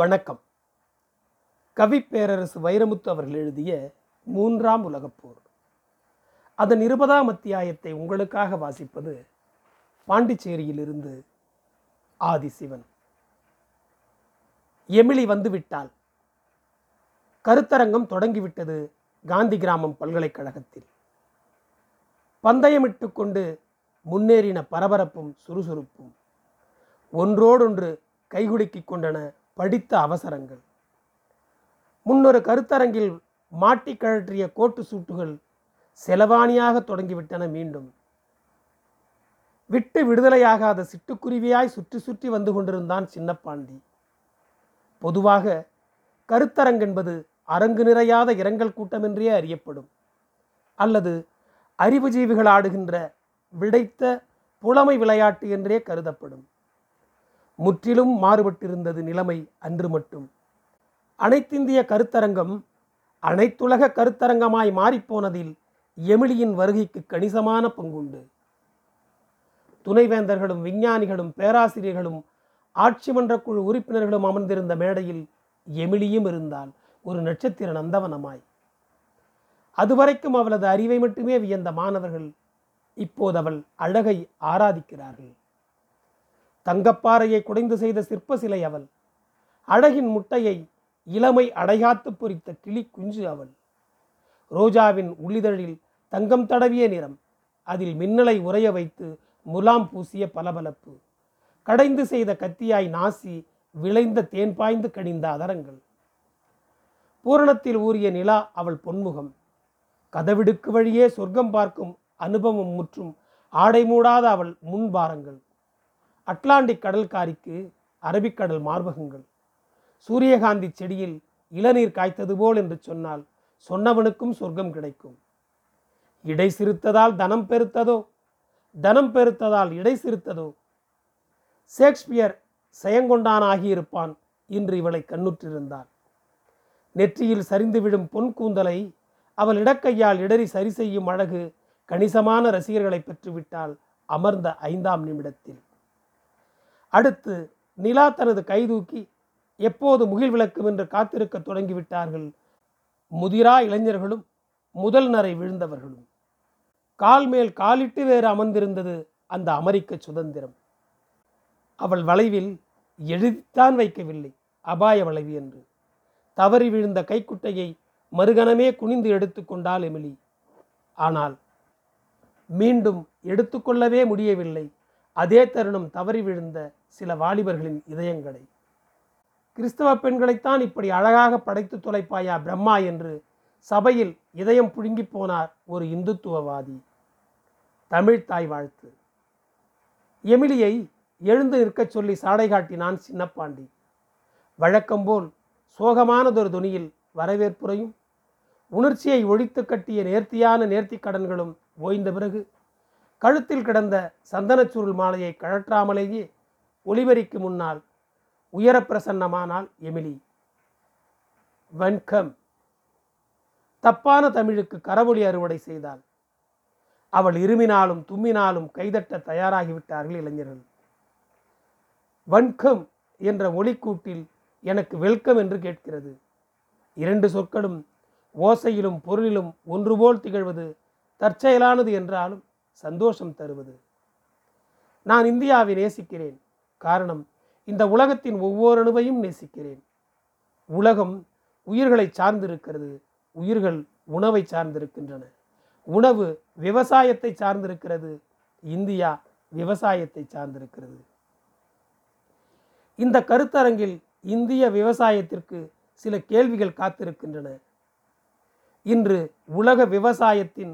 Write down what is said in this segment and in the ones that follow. வணக்கம். கவிப்பேரரசு வைரமுத்து அவர்கள் எழுதிய மூன்றாம் உலகப்போர் அதன் 20ஆம் அத்தியாயத்தை உங்களுக்காக வாசிப்பது பாண்டிச்சேரியிலிருந்து ஆதிசிவன். எமிலி வந்துவிட்டாள். கருத்தரங்கம் தொடங்கிவிட்டது. காந்தி கிராமம் பல்கலைக்கழகத்தில் பந்தயமிட்டு கொண்டு முன்னேறின பரபரப்பும் சுறுசுறுப்பும் ஒன்றோடொன்று கைகுலுக்கி கொண்டன. படித்த அவசரங்கள். முன்னொரு கருத்தரங்கில் மாட்டி கழற்றிய கோட்டு சூட்டுகள் செலவாணியாக தொடங்கிவிட்டன. மீண்டும் விட்டு விடுதலையாகாத சிட்டுக்குருவியாய் சுற்றி சுற்றி வந்து கொண்டிருந்தான் சின்னப்பாண்டி. பொதுவாக கருத்தரங்கு என்பது அரங்கு நிறையாத இரங்கல் கூட்டமென்றே அறியப்படும், அல்லது அறிவுஜீவிகள் ஆடுகின்ற விடைத்த புலமை விளையாட்டு என்றே கருதப்படும். முற்றிலும் மாறுபட்டிருந்தது நிலைமை அன்று மட்டும். அனைத்திந்திய கருத்தரங்கம் அனைத்துலக கருத்தரங்கமாய் மாறிப்போனதில் எமிலியின் வருகைக்கு கணிசமான பங்குண்டு. துணைவேந்தர்களும் விஞ்ஞானிகளும் பேராசிரியர்களும் ஆட்சி மன்ற குழு உறுப்பினர்களும் அமர்ந்திருந்த மேடையில் எமிலியும் இருந்தால் ஒரு நட்சத்திர நந்தவனமாய். அதுவரைக்கும் அவளது அறிவை மட்டுமே வியந்த மாணவர்கள் இப்போது அவள் அழகை ஆராதிக்கிறார்கள். தங்கப்பாறையை குடைந்து செய்த சிற்ப சிலை அவள். அழகின் முட்டையை இளமை அடைகாத்து பொறித்த கிளி குஞ்சு அவள். ரோஜாவின் உள்ளிதழில் தங்கம் தடவிய நிறம், அதில் மின்னலை உறைய வைத்து முலாம் பூசிய பலபலப்பு, கடைந்து செய்த கத்தியாய் நாசி விளைந்த தேன் பாய்ந்து கடிந்த அதரங்கள், பூரணத்தில் ஊறிய நிலா அவள் பொன்முகம், கதவிடுக்கு வழியே சொர்க்கம் பார்க்கும் அனுபவம் முற்றும் ஆடை மூடாத அவள் முன்பாரங்கள், அட்லாண்டிக் கடல்காரிக்கு அரபிக்கடல் மார்பகங்கள், சூரியகாந்தி செடியில் இளநீர் காய்த்தது போல் என்று சொன்னால் சொன்னவனுக்கும் சொர்க்கம் கிடைக்கும். இடை சிறுத்ததால் தனம் பெருத்ததோ, தனம் பெருத்ததால் இடை சிறுத்ததோ. ஷேக்ஸ்பியர் செயங்கொண்டானாகியிருப்பான் இன்று இவளை கண்ணுற்றிருந்தாள். நெற்றியில் சரிந்து விழும் பொன் கூந்தலை அவள் இடக்கையால் இடறி சரி செய்யும் அழகு கணிசமான ரசிகர்களை பெற்றுவிட்டால் அமர்ந்த 5ஆம் நிமிடத்தில். அடுத்து நிலா தனது கைதூக்கி எப்போது முகில் விளக்கும் என்று காத்திருக்க தொடங்கிவிட்டார்கள் முதிரா இளைஞர்களும் முதல் நரை விழுந்தவர்களும். கால் மேல் காலிட்டு வேறு அமர்ந்திருந்தது அந்த அமெரிக்க சுதந்திரம். அவள் வளைவில் எழுதித்தான் வைக்கவில்லை அபாய வளைவு என்று. தவறி விழுந்த கைக்குட்டையை மறுகணமே குனிந்து எடுத்து கொண்டாள் எமிலி. ஆனால் மீண்டும் எடுத்துக்கொள்ளவே முடியவில்லை அதே தருணம் தவறி விழுந்த சில வாலிபர்களின் இதயங்களை. கிறிஸ்தவ பெண்களைத்தான் இப்படி அழகாக படைத்து தொலைப்பாயா பிரம்மா என்று சபையில் இதயம் புழுங்கி போனார் ஒரு இந்துத்துவவாதி. தமிழ் தாய் வாழ்த்து. எமிலியை எழுந்து நிற்கச் சொல்லி சாடை காட்டினான் சின்னப்பாண்டி. வழக்கம்போல் சோகமானதொரு துணியில் வரவேற்புரையும் உணர்ச்சியை ஒழித்து கட்டிய நேர்த்தியான நேர்த்தி கடன்களும் ஓய்ந்த பிறகு கழுத்தில் கிடந்த சந்தனச்சுருள் மாலையை கழற்றாமலேயே ஒளிவரிக்கு முன்னால் உயர பிரசன்னமானால் எமிலி. வன்கம். தப்பான தமிழுக்கு கரவொளி அறுவடை செய்தாள். அவள் இருமினாலும் தும்மினாலும் கைதட்ட தயாராகிவிட்டார்கள் இளைஞர்கள். வன்கம் என்ற ஒளிக்கூட்டில் எனக்கு வெல்கம் என்று கேட்கிறது. 2 சொற்களும் ஓசையிலும் பொருளிலும் ஒன்றுபோல் திகழ்வது தற்செயலானது என்றாலும் சந்தோஷம் தருவது. நான் இந்தியாவை நேசிக்கிறேன். காரணம், இந்த உலகத்தின் ஒவ்வொரு அணுவையும் நேசிக்கிறேன். உலகம் உயிர்களை சார்ந்திருக்கிறது. உயிர்கள் உணவை சார்ந்திருக்கின்றன. உணவு விவசாயத்தை சார்ந்திருக்கிறது. இந்தியா விவசாயத்தை சார்ந்திருக்கிறது. இந்த கருத்தரங்கில் இந்திய விவசாயத்திற்கு சில கேள்விகள் காத்திருக்கின்றன. இன்று உலக விவசாயத்தின்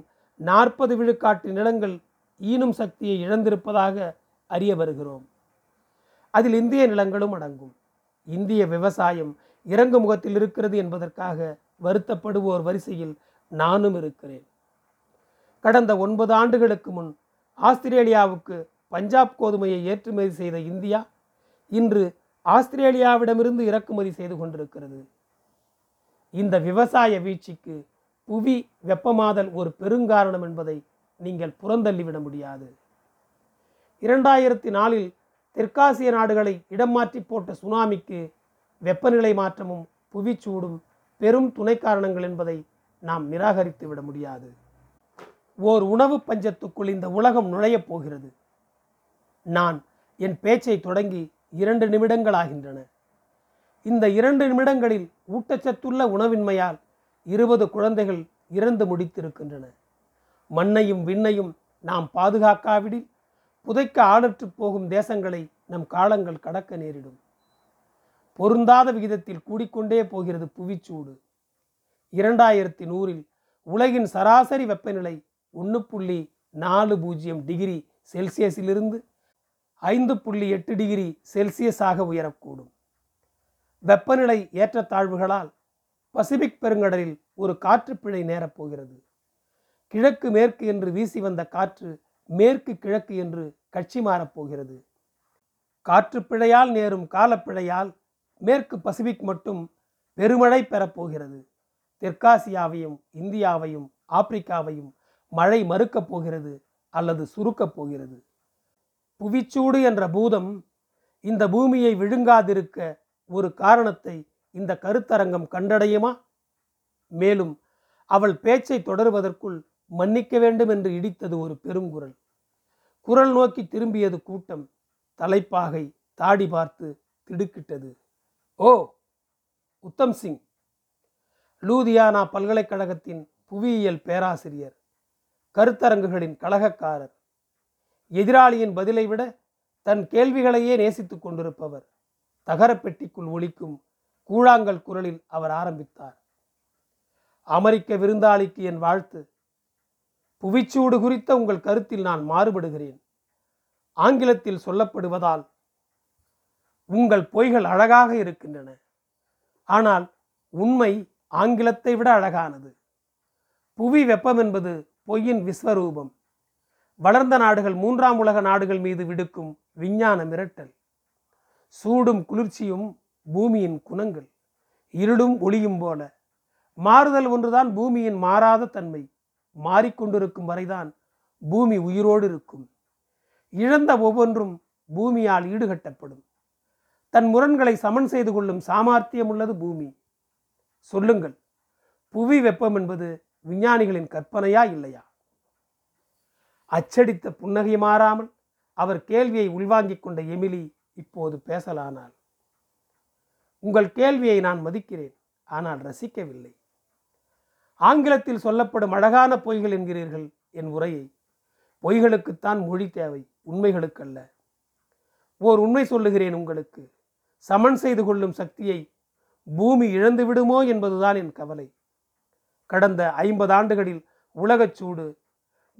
40 விழுக்காட்டு நிலங்கள் ஈனும் சக்தியை இழந்திருப்பதாக அறிய வருகிறோம். அதில் இந்திய நிலங்களும் அடங்கும். இந்திய விவசாயம் இறங்கு முகத்தில் இருக்கிறது என்பதற்காக வருத்தப்படுவோர் வரிசையில் நானும் இருக்கிறேன். கடந்த 9 ஆண்டுகளுக்கு முன் ஆஸ்திரேலியாவுக்கு பஞ்சாப் கோதுமையை ஏற்றுமதி செய்த இந்தியா இன்று ஆஸ்திரேலியாவிடமிருந்து இறக்குமதி செய்து கொண்டிருக்கிறது. இந்த விவசாய வீழ்ச்சிக்கு புவி வெப்பமாதல் ஒரு பெருங்காரணம் என்பதை நீங்கள் புறந்தள்ளிவிட முடியாது. 2004இல் தெற்காசிய நாடுகளை இடம் மாற்றி போட்ட சுனாமிக்கு வெப்பநிலை மாற்றமும் புவிச்சூடும் பெரும் துணை காரணங்கள் என்பதை நாம் நிராகரித்து விட முடியாது. ஓர் உணவு பஞ்சத்துக்குள் இந்த உலகம் நுழையப் போகிறது. நான் என் பேச்சை தொடங்கி 2 நிமிடங்கள் ஆகின்றன. இந்த 2 நிமிடங்களில் ஊட்டச்சத்துள்ள உணவின்மையால் 20 குழந்தைகள் இறந்து முடித்திருக்கின்றன. மண்ணையும் விண்ணையும் நாம் பாதுகாக்காவிடில் புதைக்க ஆடற்று போகும் தேசங்களை நம் காலங்கள் கடக்க நேரிடும். பொருந்தாத விகிதத்தில் கூடிக்கொண்டே போகிறது புவிச்சூடு. 2100இல் உலகின் சராசரி வெப்பநிலை 1.40 டிகிரி செல்சியஸிலிருந்து 5.8 டிகிரி செல்சியஸாக உயரக்கூடும். வெப்பநிலை ஏற்றத்தாழ்வுகளால் பசிபிக் பெருங்கடலில் ஒரு காற்று பிழை நேரப்போகிறது. கிழக்கு மேற்கு என்று வீசி வந்த காற்று மேற்கு கிழக்கு என்று கட்சி மாறப்போகிறது. காற்று பிழையால் நேரும் காலப்பிழையால் மேற்கு பசிபிக் மட்டும் பெருமழை பெறப்போகிறது. தெற்காசியாவையும் இந்தியாவையும் ஆப்பிரிக்காவையும் மழை மறுக்கப் போகிறது அல்லது சுருக்கப் போகிறது. புவிச்சூடு என்ற பூதம் இந்த பூமியை விழுங்காதிருக்க ஒரு காரணத்தை இந்த கருத்தரங்கம் கண்டடையுமா? மேலும் அவள் பேச்சை தொடர்வதற்குள் மன்னிக்க வேண்டும் என்று இடித்தது ஒரு பெருங்குரல். குரல் நோக்கி திரும்பியது கூட்டம். தலைப்பாகை தாடி பார்த்து திடுக்கிட்டது. ஓ, உத்தம் சிங், லூதியானா பல்கலைக்கழகத்தின் புவியியல் பேராசிரியர், கருத்தரங்குகளின் கழகக்காரர், எதிராளியின் பதிலை விட தன் கேள்விகளையே நேசித்து கொண்டிருப்பவர். தகரப்பெட்டிக்குள் ஒலிக்கும் கூழாங்கல் குரலில் அவர் ஆரம்பித்தார். அமெரிக்க விருந்தாளிக்கு என் வாழ்த்து. புவிச்சூடு குறித்த உங்கள் கருத்தில் நான் மாறுபடுகிறேன். ஆங்கிலத்தில் சொல்லப்படுவதால் உங்கள் பொய்கள் அழகாக இருக்கின்றன. ஆனால் உண்மை ஆங்கிலத்தை விட அழகானது. புவி வெப்பம் என்பது பொய்யின் விஸ்வரூபம். வளர்ந்த நாடுகள் 3ஆம் உலக நாடுகள் மீது விடுக்கும் விஞ்ஞான மிரட்டல். சூடும் குளிர்ச்சியும் பூமியின் குணங்கள், இருளும் ஒளியும் போல மாறுதல் ஒன்றுதான் பூமியின் மாறாத தன்மை. மாறிக்கொண்டிருக்கும் வரைதான் பூமி உயிரோடு இருக்கும். இழந்த ஒவ்வொன்றும் பூமியால் ஈடுகட்டப்படும். தன் முரண்களை சமன் செய்து கொள்ளும் சாமர்த்தியம் உள்ளது பூமி. சொல்லுங்கள், புவி வெப்பம் என்பது விஞ்ஞானிகளின் கற்பனையா இல்லையா? அச்சடித்த புன்னகை மாறாமல் அவர் கேள்வியை உள்வாங்கிக் கொண்ட எமிலி இப்போது பேசலானாள். உங்கள் கேள்வியை நான் மதிக்கிறேன், ஆனால் ரசிக்கவில்லை. ஆங்கிலத்தில் சொல்லப்படும் அழகான பொய்கள் என்கிறீர்கள் என் உரையை. பொய்களுக்குத்தான் மொழி தேவை, உண்மைகளுக்கல்ல. ஓர் உண்மை சொல்லுகிறேன் உங்களுக்கு. சமன் செய்து கொள்ளும் சக்தியை பூமி இழந்து விடுமோ என்பதுதான் என் கவலை. கடந்த 50 ஆண்டுகளில் உலகச்சூடு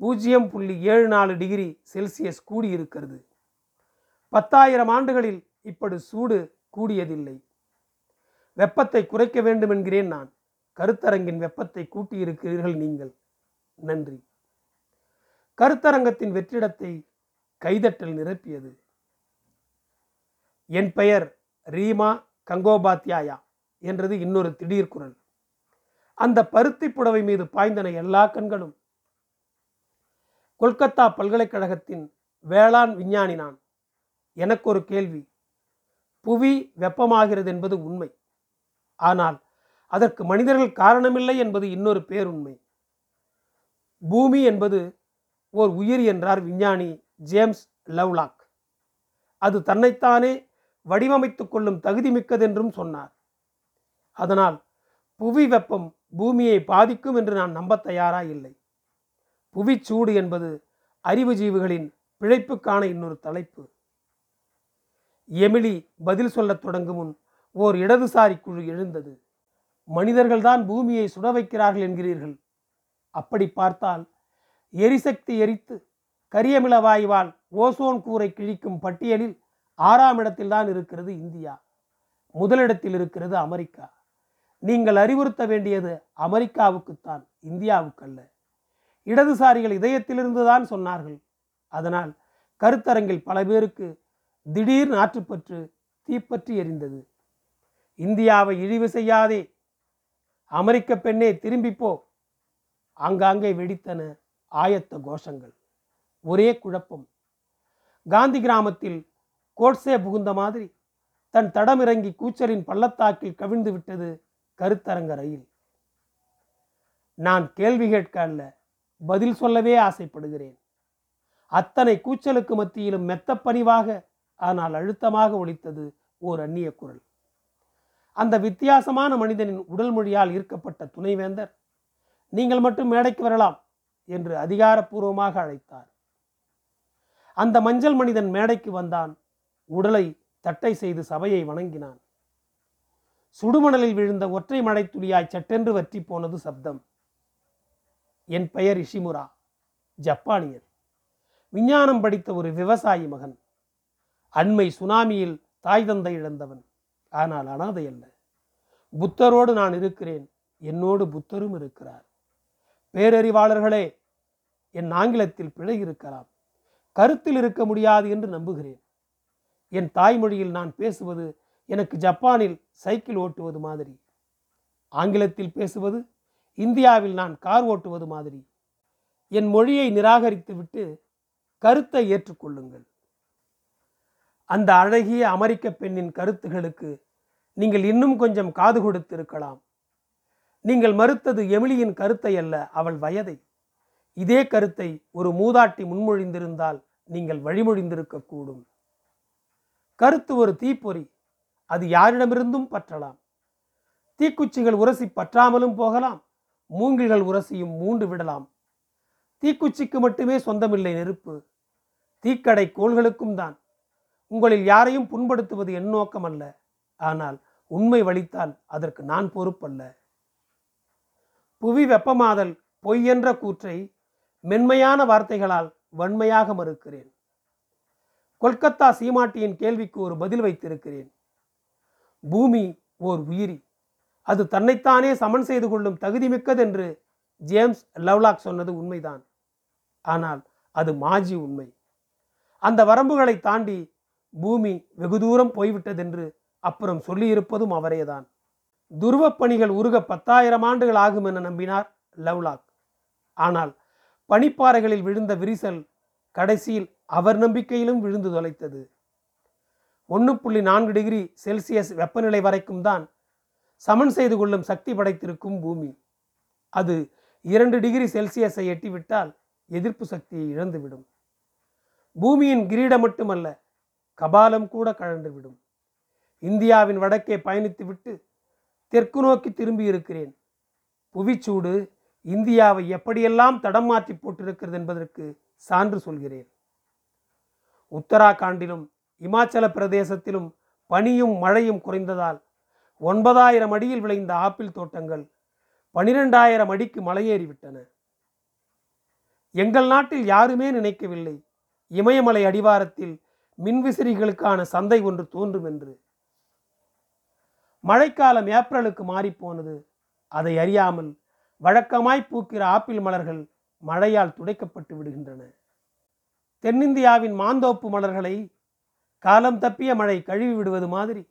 0.74 டிகிரி செல்சியஸ் கூடியிருக்கிறது. 10,000 ஆண்டுகளில் இப்படி சூடு கூடியதில்லை. வெப்பத்தை குறைக்க வேண்டும் என்கிறேன் நான். கருத்தரங்கின் வெப்பத்தை கூட்டியிருக்கிறீர்கள் நீங்கள். நன்றி. கருத்தரங்கத்தின் வெற்றிடத்தை கைதட்டல் நிரப்பியது. என் பெயர் ரீமா கங்கோபாத்யாயா என்றது இன்னொரு திடீர் குரல். அந்த பருத்தி புடவை மீது பாய்ந்தன எல்லா கண்களும். கொல்கத்தா பல்கலைக்கழகத்தின் வேளாண் விஞ்ஞானி நான். எனக்கு ஒரு கேள்வி. புவி வெப்பமாகிறது என்பது உண்மை. ஆனால் அதற்கு மனிதர்கள் காரணமில்லை என்பது இன்னொரு பேருண்மை. பூமி என்பது ஓர் உயிர் என்றார் விஞ்ஞானி ஜேம்ஸ் லவ்லாக். அது தன்னைத்தானே வடிவமைத்து கொள்ளும் தகுதி மிக்கதென்றும் சொன்னார். அதனால் புவி வெப்பம் பூமியை பாதிக்கும் என்று நான் நம்ப தயாரா இல்லை. புவிச்சூடு என்பது அறிவு ஜீவிகளின் பிழைப்புக்கான இன்னொரு தலைப்பு. எமிலி பதில் சொல்ல தொடங்கும் முன் ஓர் இடதுசாரி குழு எழுந்தது. மனிதர்கள்தான் பூமியை சுட வைக்கிறார்கள் என்கிறீர்கள். அப்படி பார்த்தால் எரிசக்தி எரித்து கரியமில வாயுவால் ஓசோன் கூரை கிழிக்கும் பட்டியலில் 6ஆம் இடத்தில்தான் இருக்கிறது இந்தியா. முதலிடத்தில் இருக்கிறது அமெரிக்கா. நீங்கள் அறிவுறுத்த வேண்டியது அமெரிக்காவுக்குத்தான், இந்தியாவுக்கல்ல. இடதுசாரிகள் இதயத்திலிருந்து தான் சொன்னார்கள். அதனால் கருத்தரங்கில் பல பேருக்கு திடீர் நாற்றுப்பற்று தீப்பற்றி எரிந்தது. இந்தியாவை இழிவு செய்யாதே, அமெரிக்க பெண்ணே திரும்பிப்போ, ஆங்காங்கே வெடித்தன ஆயத்த கோஷங்கள். ஒரே குழப்பம். காந்தி கிராமத்தில் கோட்ஸே புகுந்த மாதிரி தன் தடமிறங்கி கூச்சலின் பள்ளத்தாக்கில் கவிழ்ந்து விட்டது கருத்தரங்க ரயில். நான் கேள்வி கேட்க அல்ல, பதில் சொல்லவே ஆசைப்படுகிறேன். அத்தனை கூச்சலுக்கு மத்தியிலும் மெத்த பணிவாக ஆனால் அழுத்தமாக ஒலித்தது ஓர் அந்நிய குரல். அந்த வித்தியாசமான மனிதனின் உடல் மொழியால் ஈர்க்கப்பட்ட துணைவேந்தர், நீங்கள் மட்டும் மேடைக்கு வரலாம் என்று அதிகாரப்பூர்வமாக அழைத்தார். அந்த மஞ்சள் மனிதன் மேடைக்கு வந்தான். உடலை தட்டை செய்து சபையை வணங்கினான். சுடுமணலில் விழுந்த ஒற்றை மழை துளியாய் சட்டென்று வற்றி போனது சப்தம். என் பெயர் இஷிமுரா, ஜப்பானியன், விஞ்ஞானம் படித்த ஒரு விவசாயி மகன். அண்மை சுனாமியில் தாய் தந்தை இழந்தவன். ஆனால் அனாதை அல்ல. புத்தரோடு நான் இருக்கிறேன், என்னோடு புத்தரும் இருக்கிறார். பேரறிவாளர்களே, என் ஆங்கிலத்தில் பிழை இருக்கலாம், கருத்தில் இருக்க முடியாது என்று நம்புகிறேன். என் தாய்மொழியில் நான் பேசுவது எனக்கு ஜப்பானில் சைக்கிள் ஓட்டுவது மாதிரி, ஆங்கிலத்தில் பேசுவது இந்தியாவில் நான் கார் ஓட்டுவது மாதிரி. என் மொழியை நிராகரித்து விட்டு கருத்தை ஏற்றுக்கொள்ளுங்கள். அந்த அழகிய அமெரிக்க பெண்ணின் கருத்துகளுக்கு நீங்கள் இன்னும் கொஞ்சம் காது கொடுத்திருக்கலாம். நீங்கள் மறுத்தது எமிலியின் கருத்தை அல்ல, அவள் வயதை. இதே கருத்தை ஒரு மூதாட்டி முன்மொழிந்திருந்தால் நீங்கள் வழிமொழிந்திருக்கக்கூடும். கருத்து ஒரு தீப்பொறி, அது யாரிடமிருந்தும் பற்றலாம். தீக்குச்சிகள் உரசி பற்றாமலும் போகலாம், மூங்கில்கள் உரசியும் மூண்டு விடலாம். தீக்குச்சிக்கு மட்டுமே சொந்தமில்லை நெருப்பு, தீக்கடை கோள்களுக்கும் தான். உங்களில் யாரையும் புண்படுத்துவது என் நோக்கம் அல்ல, ஆனால் உண்மை வலித்தால் அதற்கு நான் பொறுப்பல்ல. புவி வெப்பமாதல் பொய்யென்ற கூற்றை மென்மையான வார்த்தைகளால் வன்மையாக மறுக்கிறேன். கொல்கத்தா சீமாட்டியின் கேள்விக்கு ஒரு பதில் வைத்திருக்கிறேன். பூமி ஓர் உயிரி, அது தன்னைத்தானே சமன் செய்து கொள்ளும் தகுதிமிக்கதென்று ஜேம்ஸ் லவ்லாக் சொன்னது உண்மைதான். ஆனால் அது மாஜி உண்மை. அந்த வரம்புகளை தாண்டி பூமி வெகு தூரம் போய்விட்டதென்று அப்புறம் சொல்லியிருப்பதும் அவரேதான். துருவப் பணிகள் உருக 10,000 ஆண்டுகள் ஆகும் என நம்பினார் லவ்லாக். ஆனால் பனிப்பாறைகளில் விழுந்த விரிசல் கடைசியில் அவர் நம்பிக்கையிலும் விழுந்து தொலைத்தது. 1.4 டிகிரி செல்சியஸ் வெப்பநிலை வரைக்கும் தான் சமன் செய்து கொள்ளும் சக்தி படைத்திருக்கும் பூமி. அது 2 டிகிரி செல்சியஸை எட்டிவிட்டால் எதிர்ப்பு சக்தியை இழந்துவிடும். பூமியின் கிரீடம் மட்டுமல்ல, கபாலம் கூட கழண்டுவிடும். இந்தியாவின் வடக்கே பயணித்து விட்டு தெற்கு நோக்கி திரும்பியிருக்கிறேன். புவிச்சூடு இந்தியாவை எப்படியெல்லாம் தடம் மாற்றி போட்டிருக்கிறது என்பதற்கு சான்று சொல்கிறேன். உத்தராகாண்டிலும் இமாச்சல பிரதேசத்திலும் பனியும் மழையும் குறைந்ததால் 9,000 அடியில் விளைந்த ஆப்பிள் தோட்டங்கள் 12,000 அடிக்கு மலையேறிவிட்டன. எங்கள் நாட்டில் யாருமே நினைக்கவில்லை இமயமலை அடிவாரத்தில் மின்விசிறிகளுக்கான சந்தை ஒன்று தோன்றும் என்று. மழைக்காலம் ஏப்ரலுக்கு மாறிப்போனது. அதை அறியாமல் வழக்கமாய் பூக்கிற ஆப்பிள் மலர்கள் மழையால் துடைக்கப்பட்டு விடுகின்றன. தென்னிந்தியாவின் மாந்தோப்பு மலர்களை காலம் தப்பிய மழை கழுவி விடுவது மாதிரி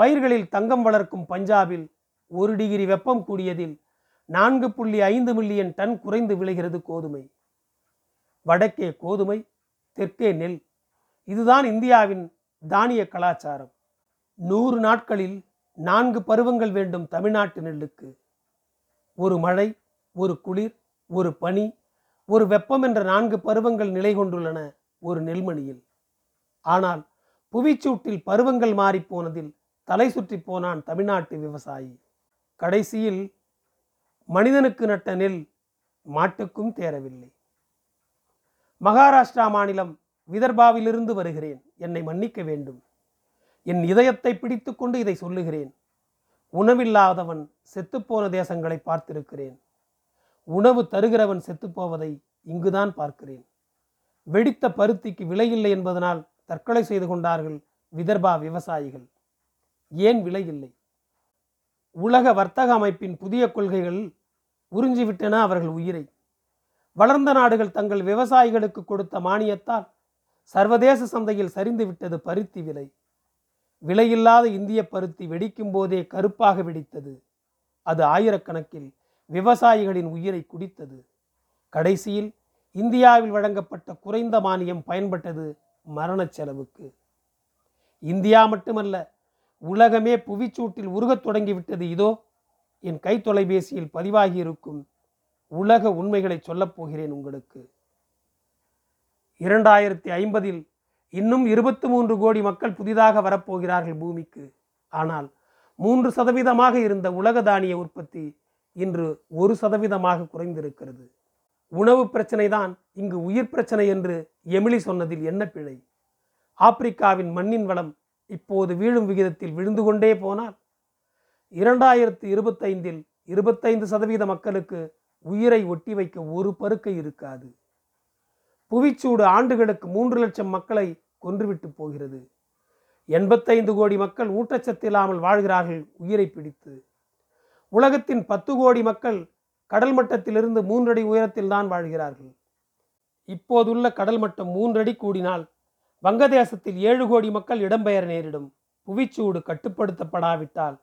பயிர்களில் தங்கம் வளர்க்கும் பஞ்சாபில் 1 டிகிரி வெப்பம் கூடியதில் 4.5 மில்லியன் டன் குறைந்து விளைகிறது கோதுமை. வடக்கே கோதுமை, தெற்கே நெல். இதுதான் இந்தியாவின் தானிய கலாச்சாரம். 100 நாட்களில் 4 பருவங்கள் வேண்டும் தமிழ்நாட்டு நெல்லுக்கு. ஒரு மழை, ஒரு குளிர், ஒரு பனி, ஒரு வெப்பம் என்ற 4 பருவங்கள் நிலை கொண்டுள்ளன ஒரு நெல்மணியில். ஆனால் புவிச்சூட்டில் பருவங்கள் மாறிப்போனதில் தலை சுற்றி போனான் தமிழ்நாட்டு விவசாயி. கடைசியில் மனிதனுக்கு நட்ட நெல் மாட்டுக்கும் தேரவில்லை. மகாராஷ்டிரா மாநிலம் விதர்பாவிலிருந்து வருகிறேன். என்னை மன்னிக்க வேண்டும். என் இதயத்தை பிடித்து கொண்டு இதை சொல்லுகிறேன். உணவில்லாதவன் செத்துப்போன தேசங்களை பார்த்திருக்கிறேன். உணவு தருகிறவன் செத்துப்போவதை இங்குதான் பார்க்கிறேன். வெடித்த பருத்திக்கு விலையில்லை என்பதனால் தற்கொலை செய்து கொண்டார்கள் விதர்பா விவசாயிகள். ஏன் விலையில்லை? உலக வர்த்தக அமைப்பின் புதிய கொள்கைகள் உறிஞ்சிவிட்டன அவர்கள் உயிரை. வளர்ந்த நாடுகள் தங்கள் விவசாயிகளுக்கு கொடுத்த மானியத்தால் சர்வதேச சந்தையில் சரிந்து விட்டது பருத்தி விலை. விலையில்லாத இந்திய பருத்தி வெடிக்கும் போதே கருப்பாக வெடித்தது. அது ஆயிரக்கணக்கில் விவசாயிகளின் உயிரை குடித்தது. கடைசியில் இந்தியாவில் வழங்கப்பட்ட குறைந்த மானியம் பயன்பட்டது மரண செலவுக்கு. இந்தியா மட்டுமல்ல, உலகமே புவிச்சூட்டில் உருகத் தொடங்கிவிட்டது. இதோ என் கை தொலைபேசியில் பதிவாகியிருக்கும் உலக உண்மைகளை சொல்லப்போகிறேன் உங்களுக்கு. 2050 இன்னும் 23 கோடி மக்கள் புதிதாக வரப்போகிறார்கள் பூமிக்கு. ஆனால் 3% இருந்த உலக தானிய உற்பத்தி இன்று 1% குறைந்திருக்கிறது. உணவு பிரச்சனை தான் இங்கு உயிர் பிரச்சனை என்று எமிலி சொன்னதில் என்ன பிழை? ஆப்பிரிக்காவின் மண்ணின் வளம் இப்போது வீழும் விகிதத்தில் விழுந்து கொண்டே போனால் 2025 25% மக்களுக்கு உயிரை ஒட்டி வைக்க ஒரு பருக்கை இருக்காது. புவிச்சூடு ஆண்டுகளுக்கு 3 லட்சம் மக்களை கொன்றுவிட்டு போகிறது. 85 கோடி மக்கள் ஊட்டச்சத்து இல்லாமல் வாழ்கிறார்கள் உயிரை பிடித்து. உலகத்தின் 10 கோடி மக்கள் கடல் மட்டத்திலிருந்து 3 அடி உயரத்தில் தான் வாழ்கிறார்கள். இப்போதுள்ள கடல் மட்டம் 3 அடி கூடினால் வங்கதேசத்தில் 7 கோடி மக்கள் இடம்பெயர நேரிடும். புவிச்சூடு கட்டுப்படுத்தப்படாவிட்டால்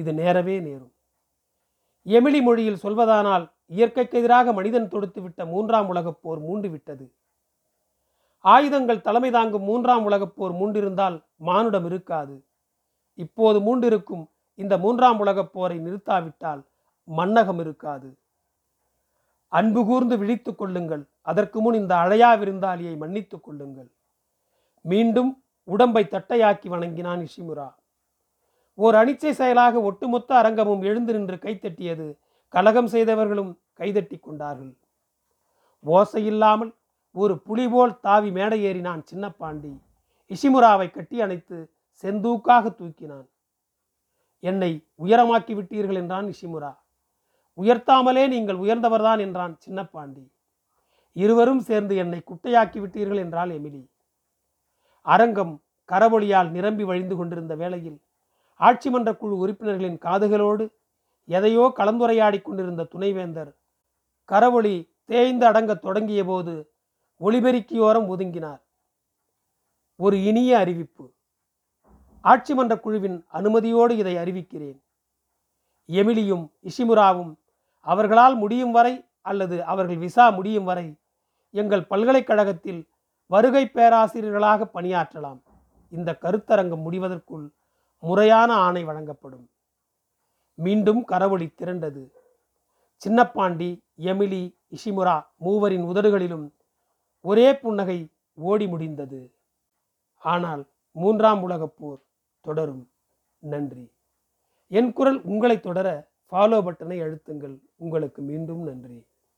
இது நேரவே நேரும். எமிலி மொழியில் சொல்வதானால் இயற்கைக்கு எதிராக மனிதன் தொடுத்துவிட்ட 3ஆம் உலகப்போர் மூண்டு விட்டது. ஆயுதங்கள் தலைமை தாங்கும் 3ஆம் உலகப்போர் மூண்டிருந்தால் மானுடம் இருக்காது. இப்போது மூண்டிருக்கும் இந்த 3ஆம் உலகப்போரை நிறுத்தாவிட்டால் மன்னகம் இருக்காது. அன்பு கூர்ந்து விழித்து கொள்ளுங்கள். அதற்கு முன் இந்த அழையாவிருந்தாலியை மன்னித்து கொள்ளுங்கள். மீண்டும் உடம்பை தட்டையாக்கி வணங்கினான் இஷிமுரா. ஓர் அனிச்சை செயலாக ஒட்டுமொத்த அரங்கமும் எழுந்து நின்று கைத்தட்டியது. கலகம் செய்தவர்களும் கைதட்டி கொண்டார்கள். ஓசையில்லாமல் ஒரு புலிபோல் தாவி மேடையேறினான் சின்னப்பாண்டி. இஷிமுராவை கட்டி அணைத்து செந்தூக்காக தூக்கினான். என்னை உயரமாக்கி விட்டீர்கள் என்றான் இஷிமுரா. உயர்த்தாமலே நீங்கள் உயர்ந்தவர்தான் என்றான் சின்னப்பாண்டி. இருவரும் சேர்ந்து என்னை குட்டையாக்கி விட்டீர்கள் என்றாள் எமிலி. அரங்கம் கரவொலியால் நிரம்பி வழிந்து கொண்டிருந்த வேளையில் ஆட்சி மன்ற குழு உறுப்பினர்களின் காதுகளோடு எதையோ கலந்துரையாடி கொண்டிருந்த துணைவேந்தர் கரவொலி தேய்ந்து அடங்க தொடங்கிய போது ஒளிபெருக்கியோரம் ஒதுங்கினார். ஒரு இனிய அறிவிப்பு. ஆட்சி மன்ற குழுவின் அனுமதியோடு இதை அறிவிக்கிறேன். எமிலியும் இஷிமுராவும் அவர்களால் முடியும் வரை அல்லது அவர்கள் விசா முடியும் வரை எங்கள் பல்கலைக்கழகத்தில் வருகை பேராசிரியர்களாக பணியாற்றலாம். இந்த கருத்தரங்கம் முடிவதற்குள் முறையான ஆணை வழங்கப்படும். மீண்டும் கரவொலி திரண்டது. சின்னப்பாண்டி, எமிலி, இஷிமுரா மூவரின் உதடுகளிலும் ஒரே புன்னகை ஓடி முடிந்தது. ஆனால் 3ஆம் உலகப்போர் தொடரும். நன்றி. என் குரல் உங்களை தொடர ஃபாலோ பட்டனை அழுத்துங்கள். உங்களுக்கு மீண்டும் நன்றி.